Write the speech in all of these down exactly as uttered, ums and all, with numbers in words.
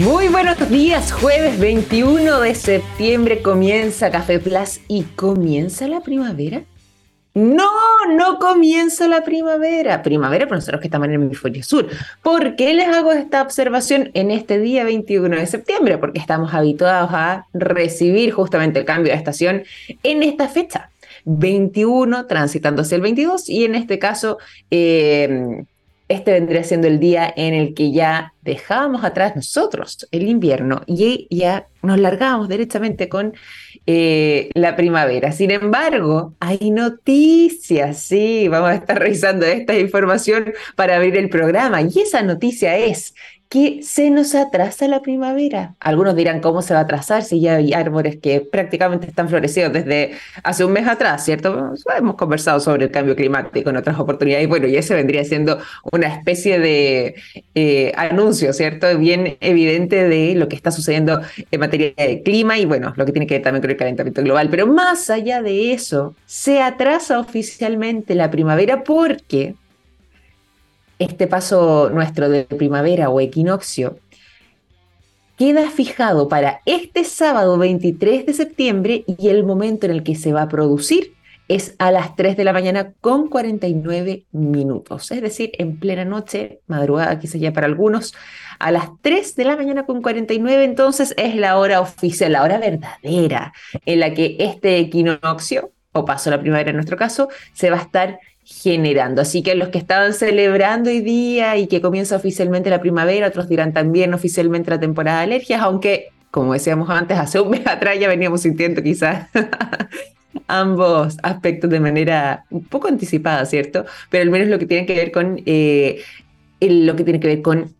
Muy buenos días, jueves veintiuno de septiembre comienza Café Plus y comienza la primavera. No, no comienza la primavera, primavera para nosotros que estamos en el hemisferio sur. ¿Por qué les hago esta observación en este día veintiuno de septiembre? Porque estamos habituados a recibir justamente el cambio de estación en esta fecha, veintiuno transitándose el veintidós, y en este caso... Eh, Este vendría siendo el día en el que ya dejábamos atrás nosotros el invierno y ya nos largábamos directamente con eh, la primavera. Sin embargo, hay noticias, sí, vamos a estar revisando esta información para abrir el programa. Y esa noticia es que se nos atrasa la primavera. Algunos dirán, ¿cómo se va a atrasar si ya hay árboles que prácticamente están florecidos desde hace un mes atrás, ¿cierto? Hemos conversado sobre el cambio climático en otras oportunidades. Bueno, y ese vendría siendo una especie de eh, anuncio, ¿cierto? Bien evidente de lo que está sucediendo en materia de clima y, bueno, lo que tiene que ver también con el calentamiento global. Pero más allá de eso, se atrasa oficialmente la primavera porque este paso nuestro de primavera o equinoccio queda fijado para este sábado veintitrés de septiembre y el momento en el que se va a producir es a las tres de la mañana con cuarenta y nueve minutos, es decir, en plena noche, madrugada quizás ya para algunos, a las tres de la mañana con cuarenta y nueve, entonces es la hora oficial, la hora verdadera, en la que este equinoccio, o paso a la primavera en nuestro caso, se va a estar generando. Así que los que estaban celebrando hoy día y que comienza oficialmente la primavera, otros dirán también oficialmente la temporada de alergias, aunque, como decíamos antes, hace un mes atrás ya veníamos sintiendo quizás... ambos aspectos de manera un poco anticipada, ¿cierto? Pero al menos lo que tiene que ver con eh, el, lo que tiene que ver con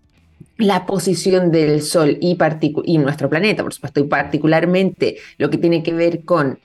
la posición del Sol y, particu- y nuestro planeta, por supuesto, y particularmente lo que tiene que ver con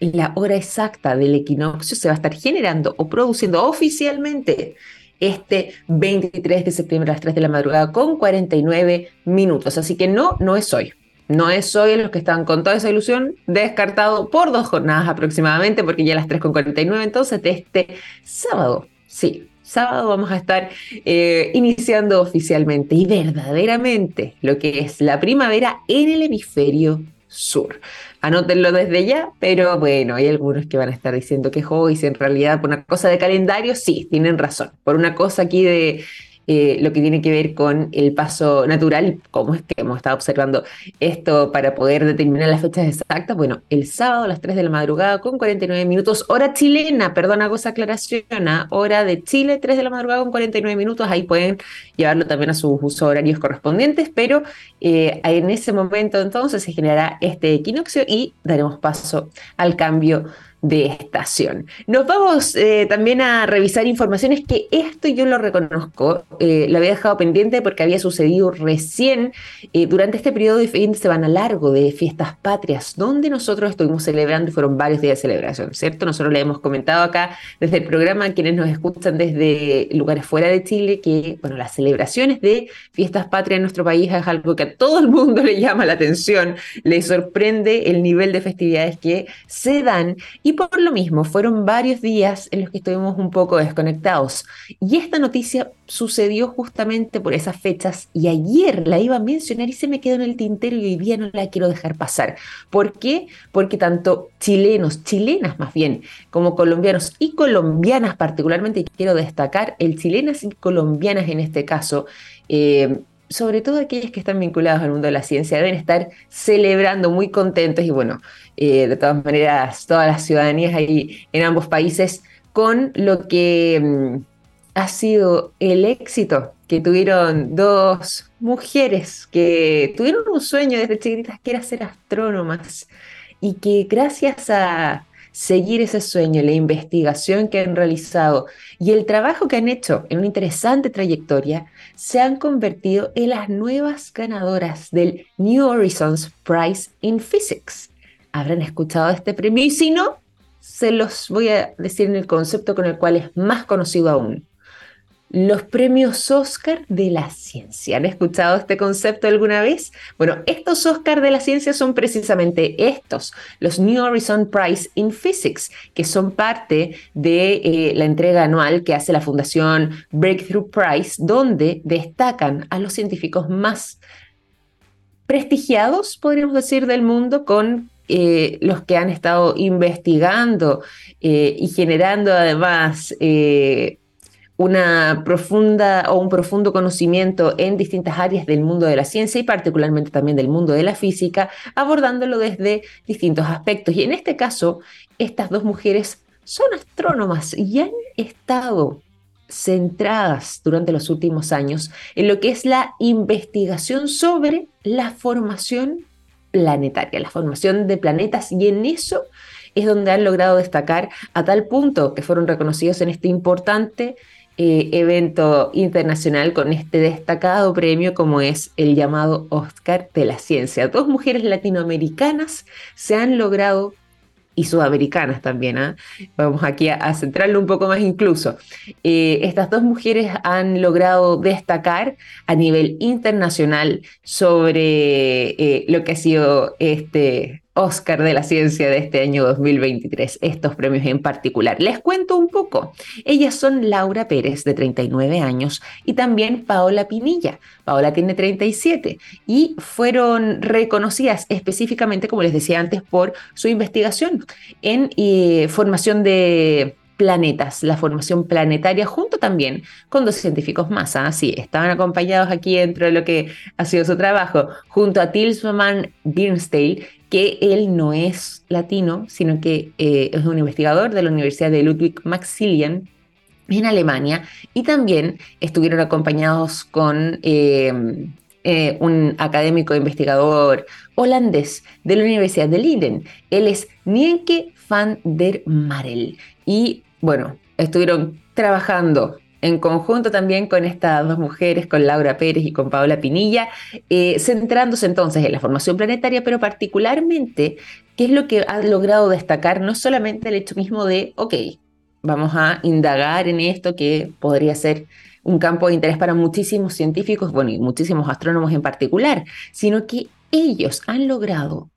la hora exacta del equinoccio se va a estar generando o produciendo oficialmente este veintitrés de septiembre a las tres de la madrugada con cuarenta y nueve minutos. Así que no, no es hoy. No es hoy en los que están con toda esa ilusión, descartado por dos jornadas aproximadamente, porque ya a las tres con cuarenta y nueve, entonces, de este sábado, sí, sábado vamos a estar eh, iniciando oficialmente y verdaderamente lo que es la primavera en el hemisferio sur. Anótenlo desde ya, pero bueno, hay algunos que van a estar diciendo que hoy, si en realidad por una cosa de calendario, sí, tienen razón, por una cosa aquí de... Eh, lo que tiene que ver con el paso natural, como es que hemos estado observando esto para poder determinar las fechas exactas. Bueno, el sábado a las tres de la madrugada con cuarenta y nueve minutos, hora chilena, perdón, hago esa aclaración, ¿ah? Hora de Chile, tres de la madrugada con cuarenta y nueve minutos, ahí pueden llevarlo también a sus usos horarios correspondientes, pero eh, en ese momento entonces se generará este equinoccio y daremos paso al cambio de estación. Nos vamos eh, también a revisar informaciones que esto yo lo reconozco, eh, lo había dejado pendiente porque había sucedido recién eh, durante este periodo de fin de semana largo de fiestas patrias, donde nosotros estuvimos celebrando y fueron varios días de celebración, ¿cierto? Nosotros le hemos comentado acá desde el programa a quienes nos escuchan desde lugares fuera de Chile que, bueno, las celebraciones de fiestas patrias en nuestro país es algo que a todo el mundo le llama la atención, le sorprende el nivel de festividades que se dan y Y por lo mismo, fueron varios días en los que estuvimos un poco desconectados. Y esta noticia sucedió justamente por esas fechas y ayer la iba a mencionar y se me quedó en el tintero y hoy día no la quiero dejar pasar. ¿Por qué? Porque tanto chilenos, chilenas más bien, como colombianos y colombianas particularmente, quiero destacar el chilenas y colombianas en este caso, eh, sobre todo aquellos que están vinculados al mundo de la ciencia, deben estar celebrando muy contentos y bueno, eh, de todas maneras, todas las ciudadanías ahí en ambos países con lo que mm, ha sido el éxito que tuvieron dos mujeres que tuvieron un sueño desde chiquititas que era ser astrónomas y que gracias a seguir ese sueño, la investigación que han realizado y el trabajo que han hecho en una interesante trayectoria, se han convertido en las nuevas ganadoras del New Horizons Prize in Physics. ¿Habrán escuchado este premio? Y si no, se los voy a decir en el concepto con el cual es más conocido aún. Los premios Oscar de la ciencia. ¿Han escuchado este concepto alguna vez? Bueno, estos Oscar de la ciencia son precisamente estos, los New Horizons Prize in Physics, que son parte de eh, la entrega anual que hace la Fundación Breakthrough Prize, donde destacan a los científicos más prestigiados, podríamos decir, del mundo, con eh, los que han estado investigando eh, y generando además eh, una profunda o un profundo conocimiento en distintas áreas del mundo de la ciencia y particularmente también del mundo de la física, abordándolo desde distintos aspectos. Y en este caso, estas dos mujeres son astrónomas y han estado centradas durante los últimos años en lo que es la investigación sobre la formación planetaria, la formación de planetas, y en eso es donde han logrado destacar a tal punto que fueron reconocidos en este importante Eh, evento internacional con este destacado premio como es el llamado Oscar de la Ciencia. Dos mujeres latinoamericanas se han logrado, y sudamericanas también, ¿eh? Vamos aquí a, a centrarlo un poco más incluso. Eh, estas dos mujeres han logrado destacar a nivel internacional sobre eh, lo que ha sido este Oscar de la Ciencia de este año dos mil veintitrés, estos premios en particular. Les cuento un poco. Ellas son Laura Pérez, de treinta y nueve años, y también Paola Pinilla. Paola tiene treinta y siete, y fueron reconocidas específicamente, como les decía antes, por su investigación en eh, formación de planetas, la formación planetaria, junto también con dos científicos más. Así, ¿ah? Estaban acompañados aquí dentro de lo que ha sido su trabajo, junto a Tilman Birnstiel, que él no es latino, sino que eh, es un investigador de la Universidad de Ludwig Maximilian en Alemania, y también estuvieron acompañados con eh, eh, un académico investigador holandés de la Universidad de Leiden. Él es Nienke van der Marel. Y bueno, estuvieron trabajando en conjunto también con estas dos mujeres, con Laura Pérez y con Paola Pinilla, eh, centrándose entonces en la formación planetaria, pero particularmente, ¿qué es lo que ha logrado destacar? No solamente el hecho mismo de, ok, vamos a indagar en esto que podría ser un campo de interés para muchísimos científicos, bueno, y muchísimos astrónomos en particular, sino que ellos han logrado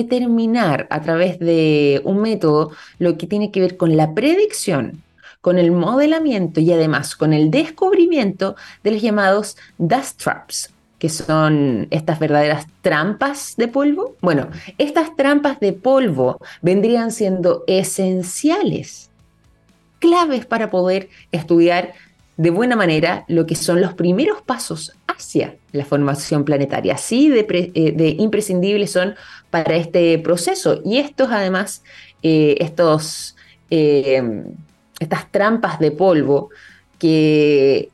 determinar a través de un método lo que tiene que ver con la predicción, con el modelamiento y además con el descubrimiento de los llamados dust traps, que son estas verdaderas trampas de polvo. Bueno, estas trampas de polvo vendrían siendo esenciales, claves para poder estudiar de buena manera lo que son los primeros pasos hacia la formación planetaria. Así de, pre- de imprescindibles son para este proceso. Y estos además, eh, estos... Eh, estas trampas de polvo que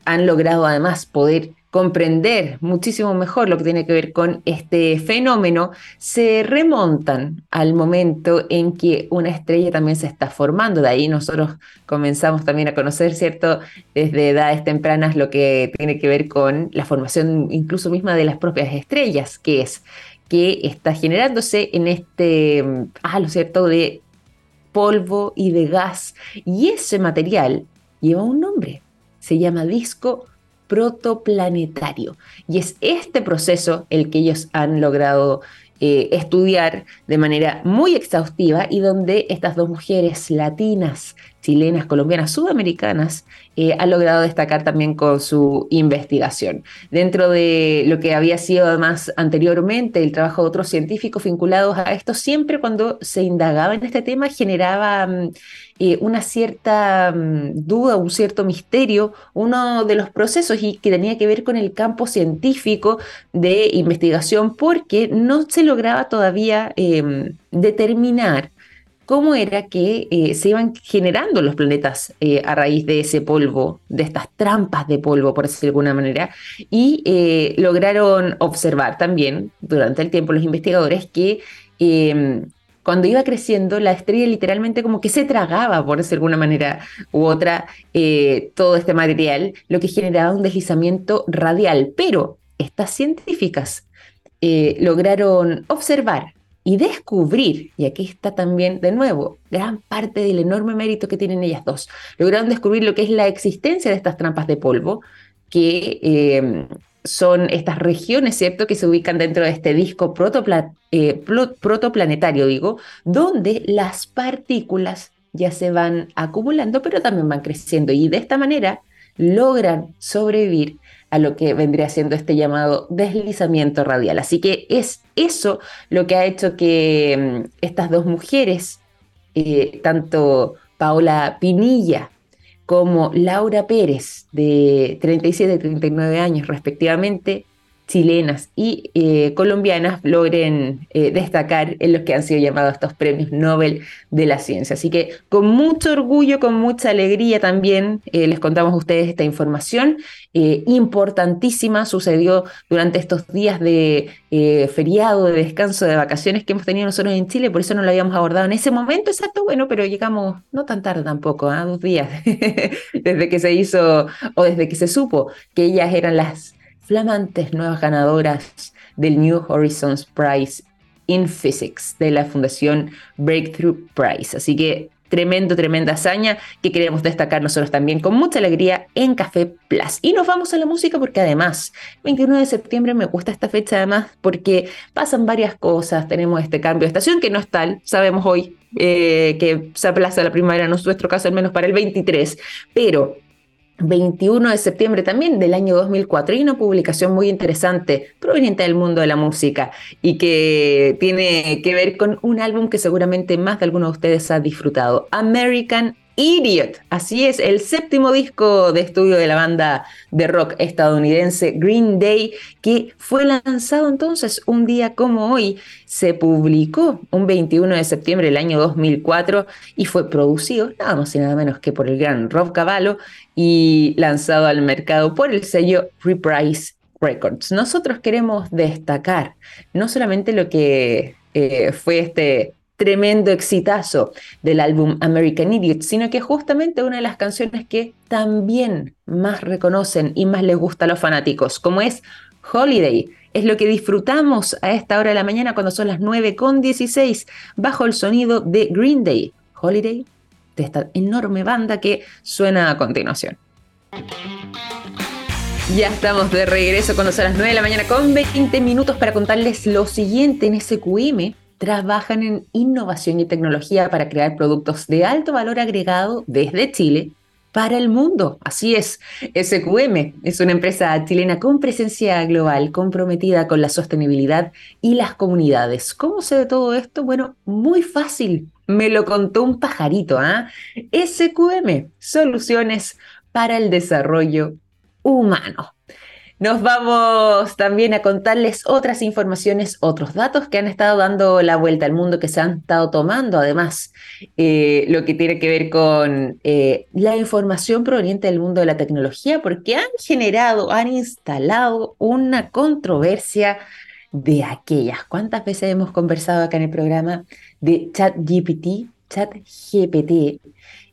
han logrado además poder comprender muchísimo mejor lo que tiene que ver con este fenómeno, se remontan al momento en que una estrella también se está formando. De ahí nosotros comenzamos también a conocer, ¿cierto?, desde edades tempranas lo que tiene que ver con la formación incluso misma de las propias estrellas, que es que está generándose en este halo, ¿cierto?, de polvo y de gas, y ese material lleva un nombre, se llama disco protoplanetario, y es este proceso el que ellos han logrado eh, estudiar de manera muy exhaustiva, y donde estas dos mujeres latinas, chilenas, colombianas, sudamericanas, eh, han logrado destacar también con su investigación. Dentro de lo que había sido además anteriormente el trabajo de otros científicos vinculados a esto, siempre cuando se indagaba en este tema generaba eh, una cierta um, duda, un cierto misterio, uno de los procesos y que tenía que ver con el campo científico de investigación, porque no se lograba todavía eh, determinar cómo era que eh, se iban generando los planetas eh, a raíz de ese polvo, de estas trampas de polvo, por decirlo de alguna manera, y eh, lograron observar también durante el tiempo los investigadores que eh, cuando iba creciendo la estrella literalmente como que se tragaba, por decirlo de alguna manera u otra, eh, todo este material, lo que generaba un deslizamiento radial. Pero estas científicas eh, lograron observar y descubrir, y aquí está también de nuevo gran parte del enorme mérito que tienen ellas dos, lograron descubrir lo que es la existencia de estas trampas de polvo, que eh, son estas regiones, ¿cierto?, que se ubican dentro de este disco protopla- eh, pl- protoplanetario, digo, donde las partículas ya se van acumulando, pero también van creciendo, y de esta manera logran sobrevivir a lo que vendría siendo este llamado deslizamiento radial. Así que es eso lo que ha hecho que um, estas dos mujeres, eh, tanto Paola Pinilla como Laura Pérez, de treinta y siete y treinta y nueve años respectivamente, chilenas y eh, colombianas, logren eh, destacar en los que han sido llamados estos premios Nobel de la ciencia. Así que con mucho orgullo, con mucha alegría también eh, les contamos a ustedes esta información eh, importantísima. Sucedió durante estos días de eh, feriado, de descanso, de vacaciones que hemos tenido nosotros en Chile, por eso no lo habíamos abordado en ese momento exacto, bueno, pero llegamos no tan tarde tampoco, ¿eh? Dos días desde que se hizo o desde que se supo que ellas eran las flamantes nuevas ganadoras del New Horizons Prize in Physics de la Fundación Breakthrough Prize. Así que tremendo, tremenda hazaña que queremos destacar nosotros también con mucha alegría en Café Plus. Y nos vamos a la música porque además, veintinueve de septiembre, me gusta esta fecha además porque pasan varias cosas. Tenemos este cambio de estación que no es tal, sabemos hoy eh, que se aplaza la primavera, en nuestro caso al menos para el veintitrés, pero veintiuno de septiembre también del año dos mil cuatro, hay una publicación muy interesante proveniente del mundo de la música y que tiene que ver con un álbum que seguramente más de alguno de ustedes ha disfrutado, American Idiot. Así es, el séptimo disco de estudio de la banda de rock estadounidense Green Day, que fue lanzado entonces un día como hoy, se publicó un veintiuno de septiembre del año dos mil cuatro y fue producido nada más y nada menos que por el gran Rob Cavallo y lanzado al mercado por el sello Reprise Records. Nosotros queremos destacar no solamente lo que eh, fue este tremendo exitazo del álbum American Idiot, sino que justamente una de las canciones que también más reconocen y más les gusta a los fanáticos, como es Holiday. Es lo que disfrutamos a esta hora de la mañana cuando son las nueve con dieciséis, bajo el sonido de Green Day. Holiday, de esta enorme banda que suena a continuación. Ya estamos de regreso cuando son las nueve de la mañana con veinte minutos para contarles lo siguiente. En S Q M trabajan en innovación y tecnología para crear productos de alto valor agregado desde Chile para el mundo. Así es, S Q M es una empresa chilena con presencia global, comprometida con la sostenibilidad y las comunidades. ¿Cómo se ve todo esto? Bueno, muy fácil, me lo contó un pajarito, ¿ah? ¿eh? S Q M, soluciones para el desarrollo humano. Nos vamos también a contarles otras informaciones, otros datos que han estado dando la vuelta al mundo, que se han estado tomando. Además, eh, lo que tiene que ver con eh, la información proveniente del mundo de la tecnología, porque han generado, han instalado una controversia de aquellas. ¿Cuántas veces hemos conversado acá en el programa de ChatGPT, ChatGPT?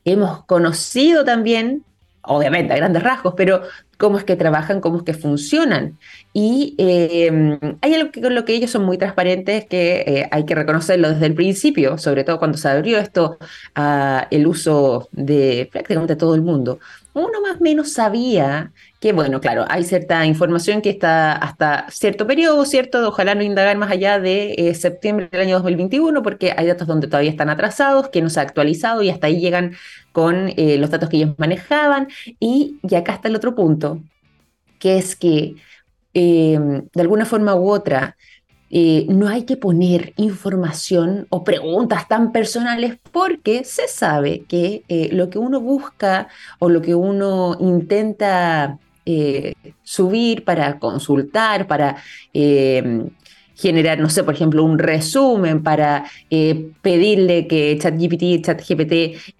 Hemos conocido también, obviamente a grandes rasgos, pero cómo es que trabajan, cómo es que funcionan. Y eh, hay algo que, con lo que ellos son muy transparentes, que eh, hay que reconocerlo desde el principio, sobre todo cuando se abrió esto a el uso de prácticamente todo el mundo. Uno más o menos sabía que, bueno, claro, hay cierta información que está hasta cierto periodo, cierto, ojalá no indagar más allá de eh, septiembre del año dos mil veintiuno, porque hay datos donde todavía están atrasados, que no se ha actualizado, y hasta ahí llegan con eh, los datos que ellos manejaban. Y, y acá está el otro punto, que es que eh, de alguna forma u otra eh, no hay que poner información o preguntas tan personales, porque se sabe que eh, lo que uno busca o lo que uno intenta Eh, subir para consultar, para eh, generar, no sé, por ejemplo, un resumen, para eh, pedirle que ChatGPT, ChatGPT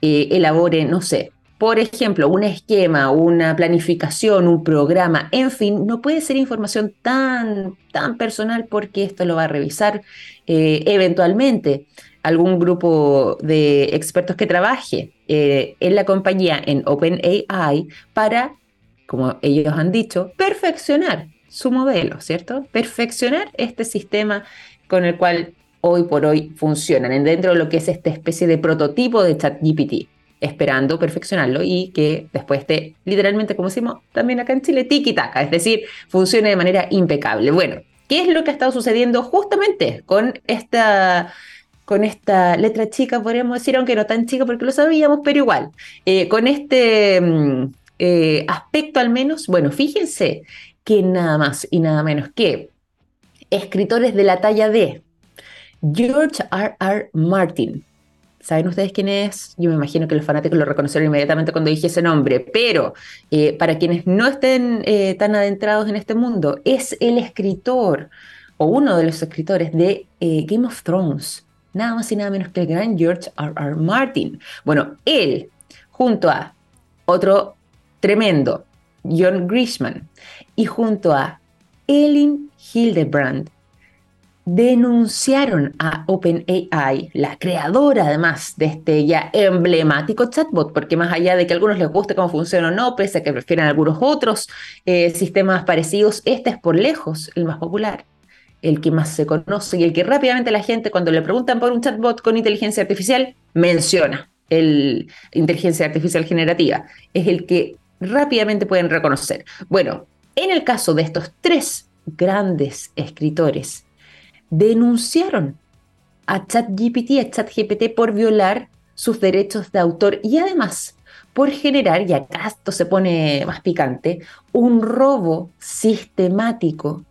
eh, elabore, no sé, por ejemplo, un esquema, una planificación, un programa, en fin, no puede ser información tan, tan personal, porque esto lo va a revisar eh, eventualmente algún grupo de expertos que trabaje eh, en la compañía, en OpenAI, para, como ellos han dicho, perfeccionar su modelo, ¿cierto? Perfeccionar este sistema con el cual hoy por hoy funcionan, dentro de lo que es esta especie de prototipo de ChatGPT, esperando perfeccionarlo y que después esté, literalmente, como decimos también acá en Chile, tiki-taka, es decir, funcione de manera impecable. Bueno, ¿qué es lo que ha estado sucediendo justamente con esta... con esta letra chica, podríamos decir, aunque no tan chica porque lo sabíamos, pero igual, eh, con este... Mmm, Eh, aspecto al menos? Bueno, fíjense que nada más y nada menos que escritores de la talla de George R. R. Martin. ¿Saben ustedes quién es? Yo me imagino que los fanáticos lo reconocieron inmediatamente cuando dije ese nombre, pero eh, para quienes no estén eh, tan adentrados en este mundo, es el escritor o uno de los escritores de eh, Game of Thrones, nada más y nada menos que el gran George R. R. Martin. Bueno, él, junto a otro tremendo, John Grisham, y junto a Elin Hilderbrand, denunciaron a OpenAI, la creadora además de este ya emblemático chatbot, porque más allá de que a algunos les guste cómo funciona o no, pese a que prefieran algunos otros eh, sistemas parecidos, este es por lejos el más popular, el que más se conoce y el que rápidamente la gente, cuando le preguntan por un chatbot con inteligencia artificial, menciona el inteligencia artificial generativa, es el que rápidamente pueden reconocer. Bueno, en el caso de estos tres grandes escritores, denunciaron a ChatGPT, a ChatGPT por violar sus derechos de autor y además por generar, y acá esto se pone más picante, un robo sistemático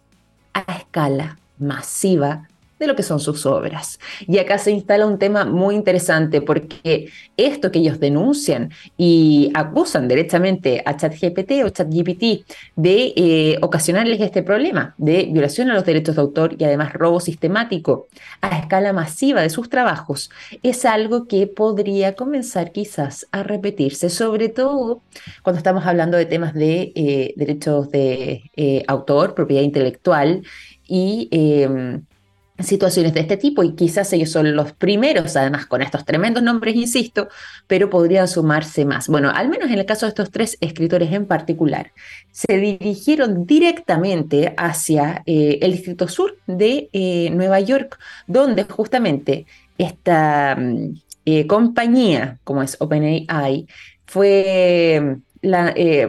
a escala masiva de lo que son sus obras. Y acá se instala un tema muy interesante, porque esto que ellos denuncian y acusan derechamente a ChatGPT o ChatGPT de eh, ocasionarles este problema de violación a los derechos de autor y además robo sistemático a escala masiva de sus trabajos, es algo que podría comenzar quizás a repetirse, sobre todo cuando estamos hablando de temas de eh, derechos de eh, autor, propiedad intelectual y eh, situaciones de este tipo, y quizás ellos son los primeros, además con estos tremendos nombres, insisto, pero podrían sumarse más. Bueno, al menos en el caso de estos tres escritores en particular, se dirigieron directamente hacia eh, el Distrito Sur de eh, Nueva York, donde justamente esta eh, compañía, como es OpenAI, fue la... Eh,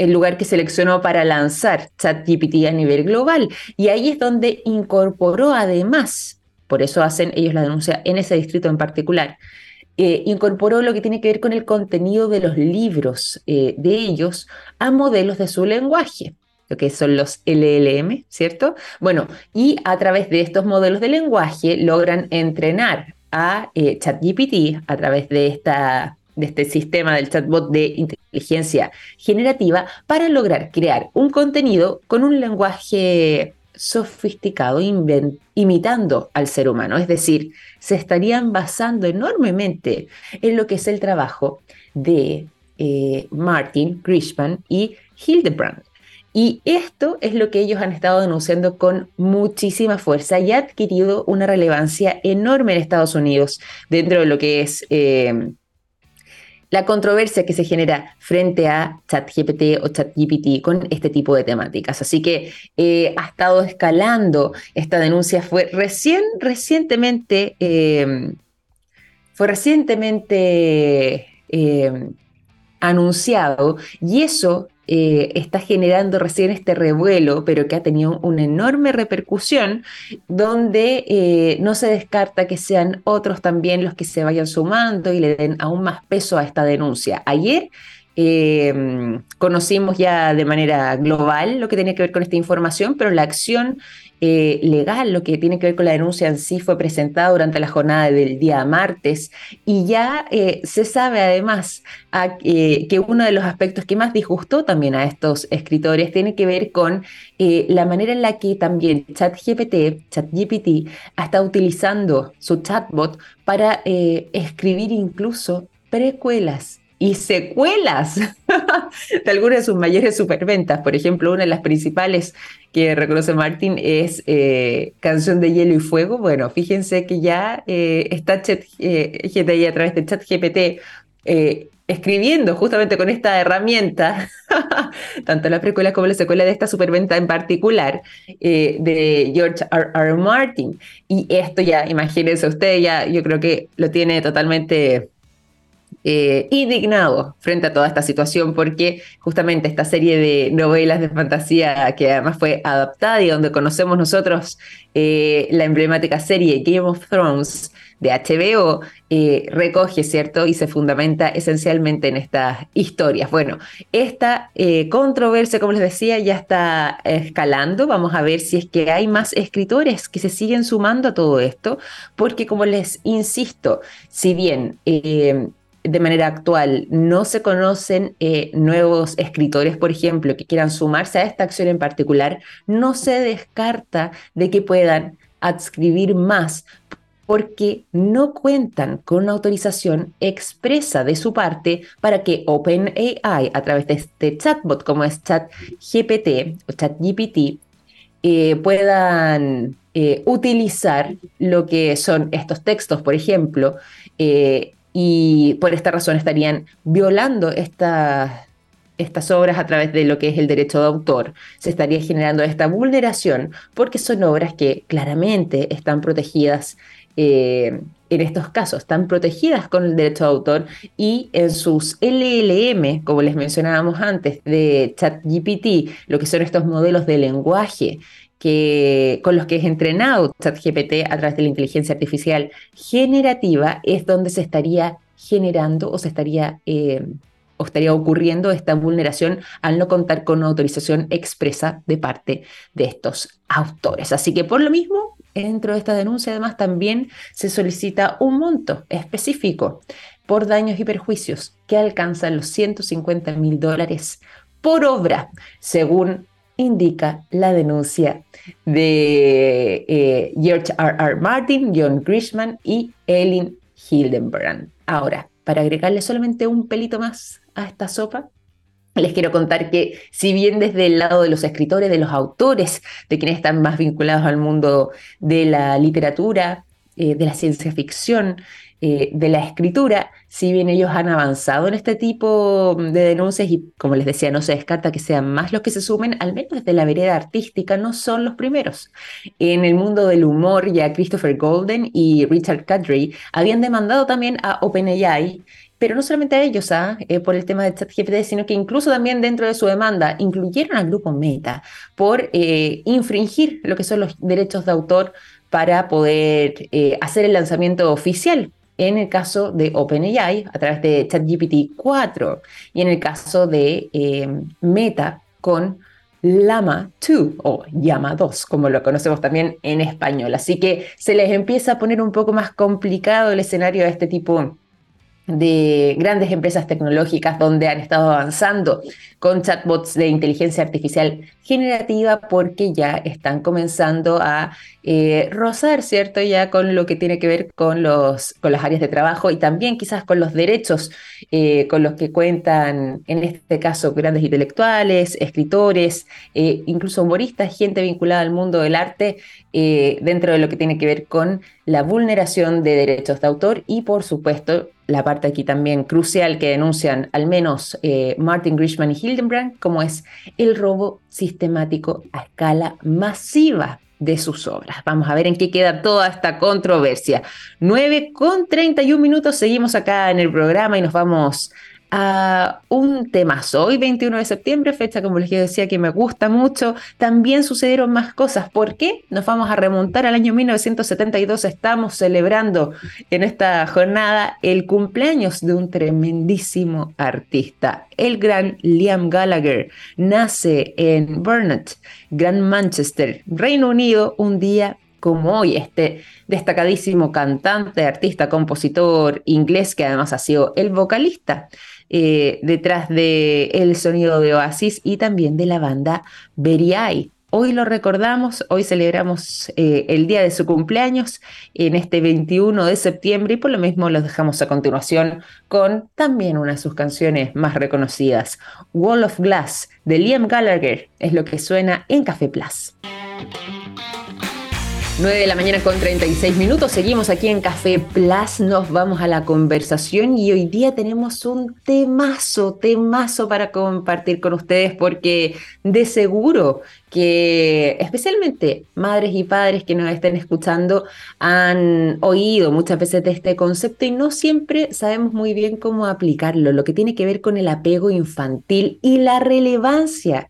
el lugar que seleccionó para lanzar ChatGPT a nivel global. Y ahí es donde incorporó además, por eso hacen ellos la denuncia en ese distrito en particular, eh, incorporó lo que tiene que ver con el contenido de los libros eh, de ellos a modelos de su lenguaje, lo que son los L L M, ¿cierto? Bueno, y a través de estos modelos de lenguaje logran entrenar a eh, ChatGPT a través de esta... de este sistema del chatbot de inteligencia generativa, para lograr crear un contenido con un lenguaje sofisticado, invent- imitando al ser humano. Es decir, se estarían basando enormemente en lo que es el trabajo de eh, Martin, Grisham y Hilderbrand. Y esto es lo que ellos han estado denunciando con muchísima fuerza y ha adquirido una relevancia enorme en Estados Unidos dentro de lo que es... Eh, la controversia que se genera frente a ChatGPT o ChatGPT con este tipo de temáticas. Así que eh, ha estado escalando. Esta denuncia fue recién, recientemente, eh, fue recientemente eh, anunciado, y eso eh, está generando recién este revuelo, pero que ha tenido una enorme repercusión, donde eh, no se descarta que sean otros también los que se vayan sumando y le den aún más peso a esta denuncia. Ayer eh, conocimos ya de manera global lo que tenía que ver con esta información, pero la acción eh, legal, lo que tiene que ver con la denuncia en sí, fue presentada durante la jornada del día martes, y ya eh, se sabe además a, eh, que uno de los aspectos que más disgustó también a estos escritores tiene que ver con eh, la manera en la que también ChatGPT, ChatGPT está utilizando su chatbot para eh, escribir incluso precuelas y secuelas de algunas de sus mayores superventas. Por ejemplo, una de las principales que reconoce Martin es eh, Canción de hielo y fuego. Bueno, fíjense que ya eh, está chat, eh, G T I a través de ChatGPT eh, escribiendo justamente con esta herramienta, tanto la precuela como la secuela de esta superventa en particular, eh, de George R. R. Martin. Y esto ya, imagínense ustedes, ya yo creo que lo tiene totalmente... eh, indignados frente a toda esta situación, porque justamente esta serie de novelas de fantasía que además fue adaptada y donde conocemos nosotros eh, la emblemática serie Game of Thrones de H B O, eh, recoge, ¿cierto?, y se fundamenta esencialmente en estas historias. Bueno, esta eh, controversia, como les decía, ya está escalando. Vamos a ver si es que hay más escritores que se siguen sumando a todo esto, porque como les insisto, si bien eh, de manera actual no se conocen eh, nuevos escritores, por ejemplo, que quieran sumarse a esta acción en particular, no se descarta de que puedan adscribir más, porque no cuentan con una autorización expresa de su parte para que OpenAI, a través de este chatbot como es ChatGPT o ChatGPT, eh, puedan eh, utilizar lo que son estos textos, por ejemplo, eh, y por esta razón estarían violando esta, estas obras a través de lo que es el derecho de autor. Se estaría generando esta vulneración porque son obras que claramente están protegidas, Eh, en estos casos, están protegidas con el derecho de autor, y en sus L L M, como les mencionábamos antes, de ChatGPT, lo que son estos modelos de lenguaje que, con los que es entrenado ChatGPT a través de la inteligencia artificial generativa, es donde se estaría generando o se estaría, eh, o estaría ocurriendo esta vulneración al no contar con una autorización expresa de parte de estos autores. Así que por lo mismo, dentro de esta denuncia, además, también se solicita un monto específico por daños y perjuicios que alcanzan los ciento cincuenta mil dólares por obra, según indica la denuncia de eh, George R. R. Martin, John Grisham y Elin Hilderbrand. Ahora, para agregarle solamente un pelito más a esta sopa, les quiero contar que, si bien desde el lado de los escritores, de los autores, de quienes están más vinculados al mundo de la literatura, eh, de la ciencia ficción, eh, de la escritura, si bien ellos han avanzado en este tipo de denuncias y, como les decía, no se descarta que sean más los que se sumen, al menos desde la vereda artística no son los primeros. En el mundo del humor, ya Christopher Golden y Richard Kadrey habían demandado también a OpenAI, pero no solamente a ellos, ¿ah? eh, por el tema de ChatGPT, sino que incluso también dentro de su demanda incluyeron al grupo Meta por eh, infringir lo que son los derechos de autor para poder eh, hacer el lanzamiento oficial en el caso de OpenAI a través de ChatGPT cuatro, y en el caso de eh, Meta con Llama dos o Llama dos, como lo conocemos también en español. Así que se les empieza a poner un poco más complicado el escenario de este tipo de grandes empresas tecnológicas donde han estado avanzando con chatbots de inteligencia artificial generativa, porque ya están comenzando a eh, rozar, ¿cierto?, ya con lo que tiene que ver con, los, con las áreas de trabajo y también quizás con los derechos eh, con los que cuentan, en este caso, grandes intelectuales, escritores, eh, incluso humoristas, gente vinculada al mundo del arte, eh, dentro de lo que tiene que ver con la vulneración de derechos de autor y, por supuesto, la parte aquí también crucial que denuncian al menos eh, Martin, Grisham y Hildenbrand, como es el robo sistemático a escala masiva de sus obras. Vamos a ver en qué queda toda esta controversia. nueve con treinta y un minutos, seguimos acá en el programa y nos vamos a un temazo. Hoy, veintiuno de septiembre, fecha, como les decía, que me gusta mucho. También sucedieron más cosas. ¿Por qué? Nos vamos a remontar al año mil novecientos setenta y dos. Estamos celebrando en esta jornada el cumpleaños de un tremendísimo artista. El gran Liam Gallagher nace en Burnett, Gran Manchester, Reino Unido, un día como hoy. Este destacadísimo cantante, artista, compositor inglés, que además ha sido el vocalista eh, detrás del sonido de Oasis y también de la banda Breakthrough. Hoy lo recordamos, hoy celebramos eh, el día de su cumpleaños en este veintiuno de septiembre, y por lo mismo los dejamos a continuación con también una de sus canciones más reconocidas. Wall of Glass de Liam Gallagher es lo que suena en Café Plus. nueve de la mañana con treinta y seis minutos. Seguimos aquí en Café Plus. Nos vamos a la conversación y hoy día tenemos un temazo, temazo para compartir con ustedes, porque de seguro que especialmente madres y padres que nos estén escuchando han oído muchas veces de este concepto y no siempre sabemos muy bien cómo aplicarlo, lo que tiene que ver con el apego infantil y la relevancia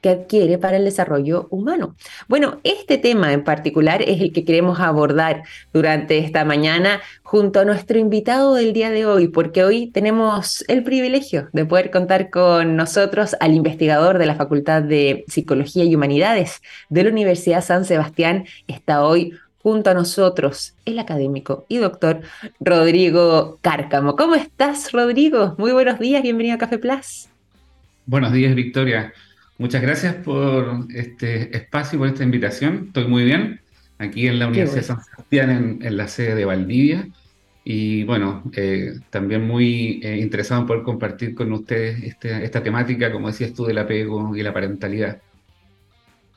que adquiere para el desarrollo humano. Bueno, este tema en particular es el que queremos abordar durante esta mañana junto a nuestro invitado del día de hoy, porque hoy tenemos el privilegio de poder contar con nosotros al investigador de la Facultad de Psicología y Humanidades de la Universidad San Sebastián. Está hoy junto a nosotros el académico y doctor Rodrigo Cárcamo. ¿Cómo estás, Rodrigo? Muy buenos días, bienvenido a Café Plus. Buenos días, Victoria. Muchas gracias por este espacio y por esta invitación. Estoy muy bien, aquí en la Universidad San Sebastián, en, en la sede de Valdivia. Y bueno, eh, también muy eh, interesado en poder compartir con ustedes este, esta temática, como decías tú, del apego y la parentalidad.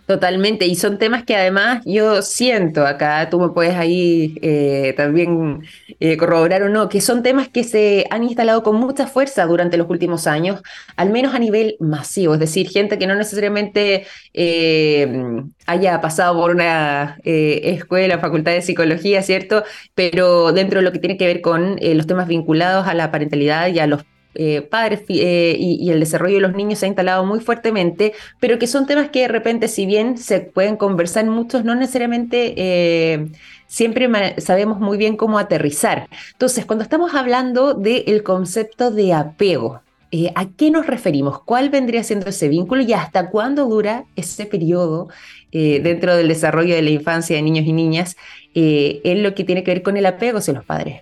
Totalmente, y son temas que además yo siento acá, tú me puedes ahí eh, también eh, corroborar o no, que son temas que se han instalado con mucha fuerza durante los últimos años, al menos a nivel masivo, es decir, gente que no necesariamente eh, haya pasado por una eh, escuela, facultad de psicología, ¿cierto? Pero dentro de lo que tiene que ver con eh, los temas vinculados a la parentalidad y a los Eh, padres eh, y, y el desarrollo de los niños se ha instalado muy fuertemente, pero que son temas que de repente, si bien se pueden conversar muchos, no necesariamente eh, siempre ma- sabemos muy bien cómo aterrizar. Entonces, cuando estamos hablando del concepto de apego, eh, ¿a qué nos referimos? ¿Cuál vendría siendo ese vínculo y hasta cuándo dura ese periodo eh, dentro del desarrollo de la infancia de niños y niñas eh, en lo que tiene que ver con el apego hacia los padres?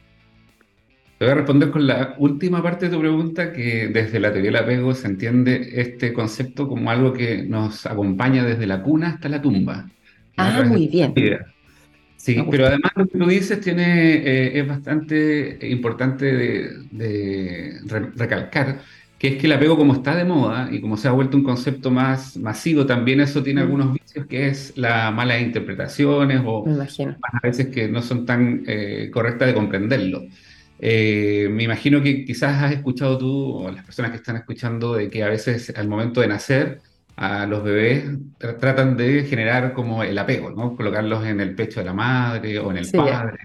Te voy a responder con la última parte de tu pregunta, que desde la teoría del apego se entiende este concepto como algo que nos acompaña desde la cuna hasta la tumba. Ah, muy bien. Sí, pero además lo que tú dices tiene, eh, es bastante importante de, de re- recalcar, que es que el apego, como está de moda y como se ha vuelto un concepto más masivo, también eso tiene mm. algunos vicios, que es las malas interpretaciones o a veces que no son tan eh, correctas de comprenderlo. Eh, me imagino que quizás has escuchado tú, o las personas que están escuchando, de que a veces al momento de nacer a los bebés tra- tratan de generar como el apego, ¿no? Colocarlos en el pecho de la madre o en el sí, padre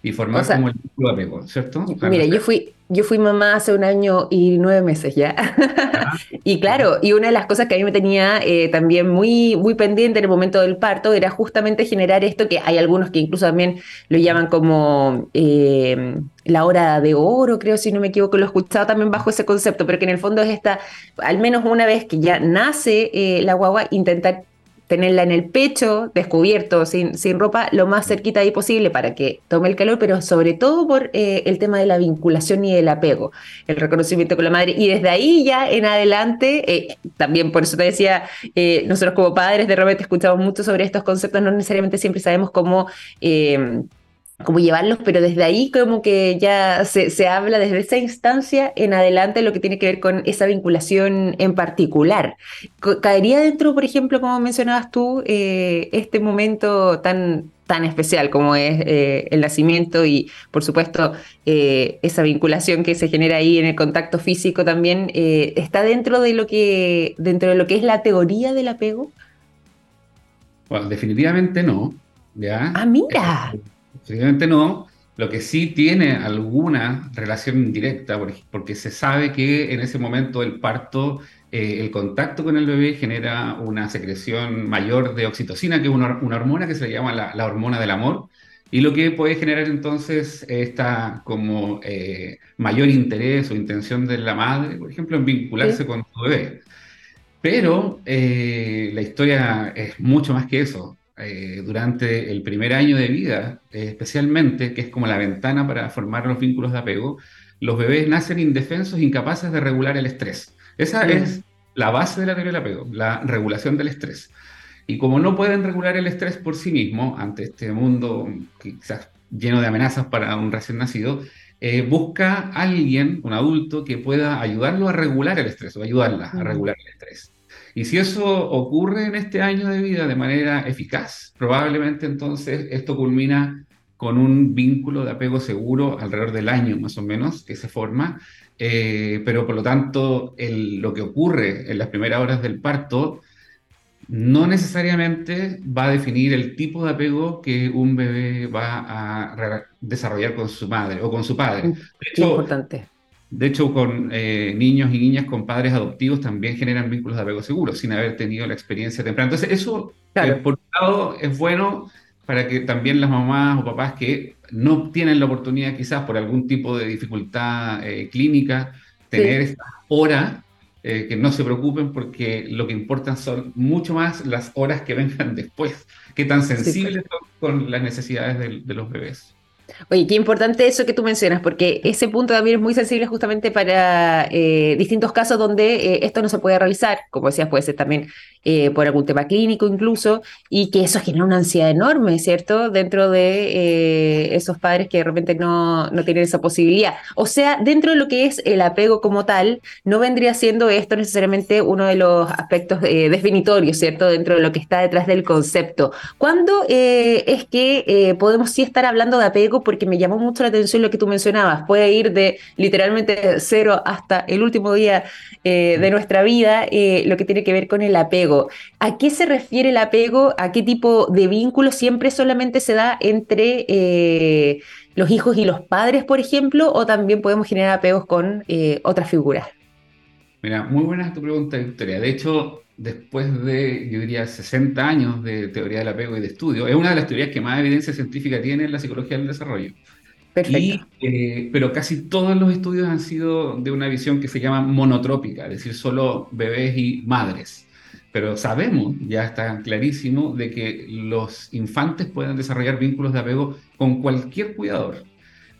y formar, o sea, como el vínculo de apego, ¿cierto? Mira, claro. yo fui yo fui mamá hace un año y nueve meses ya. Ah, y claro, y una de las cosas que a mí me tenía eh, también muy, muy pendiente en el momento del parto era justamente generar esto que hay algunos que incluso también lo llaman como eh, la hora de oro, creo, si no me equivoco, lo he escuchado también bajo ese concepto, pero que en el fondo es esta, al menos una vez que ya nace eh, la guagua, intentar tenerla en el pecho, descubierto, sin, sin ropa, lo más cerquita ahí posible para que tome el calor, pero sobre todo por eh, el tema de la vinculación y el apego, el reconocimiento con la madre. Y desde ahí ya en adelante, eh, también por eso te decía, eh, nosotros como padres de repente escuchamos mucho sobre estos conceptos, no necesariamente siempre sabemos cómo... Eh, cómo llevarlos, pero desde ahí como que ya se, se habla desde esa instancia en adelante lo que tiene que ver con esa vinculación en particular. ¿Caería dentro, por ejemplo, como mencionabas tú, eh, este momento tan, tan especial como es eh, el nacimiento y, por supuesto, eh, esa vinculación que se genera ahí en el contacto físico también, eh, está dentro de lo que, dentro de lo que es la teoría del apego? Bueno, definitivamente no. ¿Ya? ¡Ah, mira! Eh, Definitivamente no, lo que sí tiene alguna relación directa, porque se sabe que en ese momento del parto, eh, el contacto con el bebé genera una secreción mayor de oxitocina, que es una, una hormona que se le llama la, la hormona del amor, y lo que puede generar entonces esta como eh, mayor interés o intención de la madre, por ejemplo, en vincularse sí. con su bebé. Pero eh, la historia es mucho más que eso. Eh, durante el primer año de vida, eh, especialmente, que es como la ventana para formar los vínculos de apego, los bebés nacen indefensos, incapaces de regular el estrés. Esa es la base de la teoría del apego, la regulación del estrés. Y como no pueden regular el estrés por sí mismos, ante este mundo quizás lleno de amenazas para un recién nacido, eh, busca alguien, un adulto, que pueda ayudarlo a regular el estrés, o ayudarla a regular el estrés. Y si eso ocurre en este año de vida de manera eficaz, probablemente entonces esto culmina con un vínculo de apego seguro alrededor del año más o menos que se forma, eh, pero por lo tanto el, lo que ocurre en las primeras horas del parto no necesariamente va a definir el tipo de apego que un bebé va a re- desarrollar con su madre o con su padre. De hecho, importante. De hecho con eh, niños y niñas con padres adoptivos también generan vínculos de apego seguro sin haber tenido la experiencia temprana. Entonces eso, claro, eh, por un lado es bueno para que también las mamás o papás que no tienen la oportunidad quizás por algún tipo de dificultad eh, clínica, tener sí. esa hora, eh, que no se preocupen porque lo que importan son mucho más las horas que vengan después, qué tan sensibles sí, claro. son con las necesidades de, de los bebés. Oye, qué importante eso que tú mencionas, porque ese punto también es muy sensible justamente para eh, distintos casos donde eh, esto no se puede realizar, como decías, puede ser también eh, por algún tema clínico incluso, y que eso genera una ansiedad enorme, ¿cierto? Dentro de eh, esos padres que de repente no, no tienen esa posibilidad. O sea, dentro de lo que es el apego como tal, no vendría siendo esto necesariamente uno de los aspectos eh, definitorios, ¿cierto? Dentro de lo que está detrás del concepto. ¿Cuándo eh, es que eh, podemos sí estar hablando de apego? Porque me llamó mucho la atención lo que tú mencionabas, puede ir de literalmente cero hasta el último día eh, de nuestra vida, eh, lo que tiene que ver con el apego. ¿A qué se refiere el apego? ¿A qué tipo de vínculo siempre solamente se da entre eh, los hijos y los padres, por ejemplo, o también podemos generar apegos con eh, otras figuras? Mira, muy buena tu pregunta, Victoria. De hecho, después de, yo diría, sesenta años de teoría del apego y de estudio, es una de las teorías que más evidencia científica tiene en la psicología del desarrollo. Perfecto. Y, eh, pero casi todos los estudios han sido de una visión que se llama monotrópica, es decir, solo bebés y madres. Pero sabemos, ya está clarísimo, de que los infantes pueden desarrollar vínculos de apego con cualquier cuidador.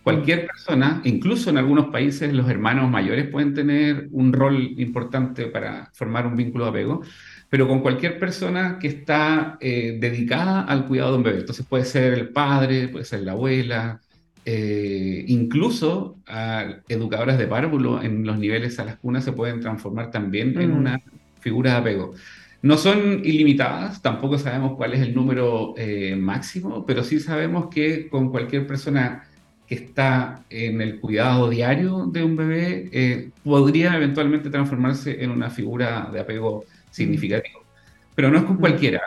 Cualquier persona, incluso en algunos países los hermanos mayores pueden tener un rol importante para formar un vínculo de apego, pero con cualquier persona que está eh, dedicada al cuidado de un bebé. Entonces puede ser el padre, puede ser la abuela, eh, incluso a educadoras de párvulo en los niveles a las cunas se pueden transformar también mm. en una figura de apego. No son ilimitadas, tampoco sabemos cuál es el número eh, máximo, pero sí sabemos que con cualquier persona que está en el cuidado diario de un bebé, eh, podría eventualmente transformarse en una figura de apego significativo. Pero no es con cualquiera.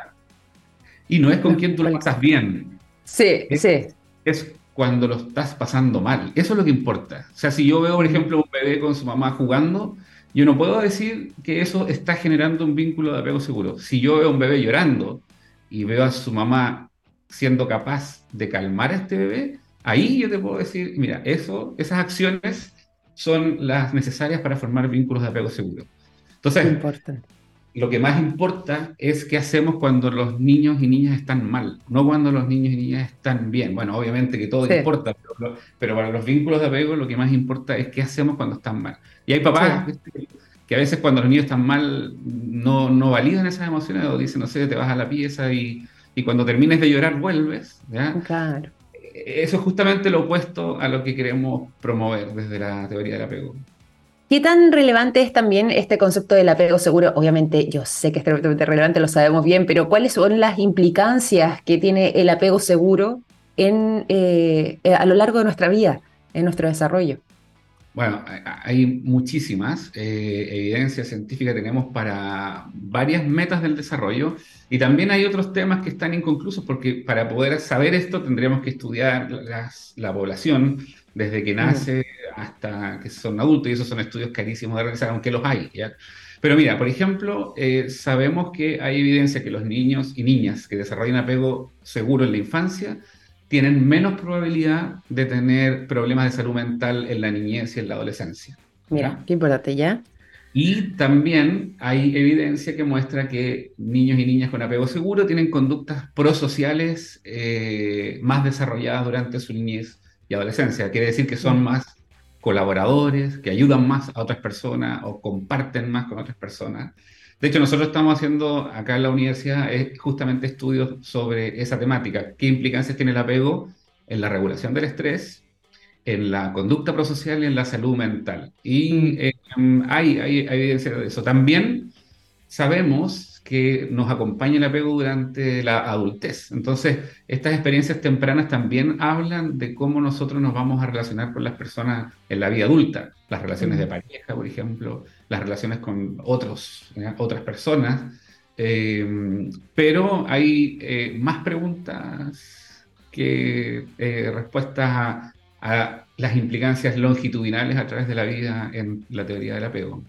Y no es con quien tú lo pasas bien. Sí, es, sí. Es cuando lo estás pasando mal. Eso es lo que importa. O sea, si yo veo, por ejemplo, un bebé con su mamá jugando, yo no puedo decir que eso está generando un vínculo de apego seguro. Si yo veo a un bebé llorando y veo a su mamá siendo capaz de calmar a este bebé, ahí yo te puedo decir, mira, eso, esas acciones son las necesarias para formar vínculos de apego seguro. Entonces, importante. Lo que más importa es qué hacemos cuando los niños y niñas están mal, no cuando los niños y niñas están bien. Bueno, obviamente que todo sí. importa, pero, pero para los vínculos de apego lo que más importa es qué hacemos cuando están mal. Y hay papás sí. que a veces cuando los niños están mal no, no validan esas emociones o dicen, no sé, te vas a la pieza y, y cuando termines de llorar vuelves, ¿ya? Claro. Eso es justamente lo opuesto a lo que queremos promover desde la teoría del apego. ¿Qué tan relevante es también este concepto del apego seguro? Obviamente yo sé que es tremendamente relevante, lo sabemos bien, pero ¿cuáles son las implicancias que tiene el apego seguro en, eh, a lo largo de nuestra vida, en nuestro desarrollo? Bueno, hay muchísimas eh, evidencias científicas que tenemos para varias metas del desarrollo y también hay otros temas que están inconclusos porque para poder saber esto tendríamos que estudiar las, la población desde que nace hasta que son adultos y esos son estudios carísimos de realizar, aunque los hay, ¿ya? Pero mira, por ejemplo, eh, sabemos que hay evidencia que los niños y niñas que desarrollan apego seguro en la infancia tienen menos probabilidad de tener problemas de salud mental en la niñez y en la adolescencia. Mira, qué importante, ¿ya? Y también hay evidencia que muestra que niños y niñas con apego seguro tienen conductas prosociales eh, más desarrolladas durante su niñez y adolescencia. Quiere decir que son más colaboradores, que ayudan más a otras personas o comparten más con otras personas. De hecho, nosotros estamos haciendo acá en la universidad es justamente estudios sobre esa temática. ¿Qué implicancias tiene el apego en la regulación del estrés, en la conducta prosocial y en la salud mental? Y eh, hay, hay evidencia de eso. También sabemos que nos acompaña el apego durante la adultez. Entonces, estas experiencias tempranas también hablan de cómo nosotros nos vamos a relacionar con las personas en la vida adulta. Las relaciones de pareja, por ejemplo, las relaciones con otros, ¿eh? otras personas. Eh, pero hay eh, más preguntas que eh, respuestas a, a las implicancias longitudinales a través de la vida en la teoría del apego.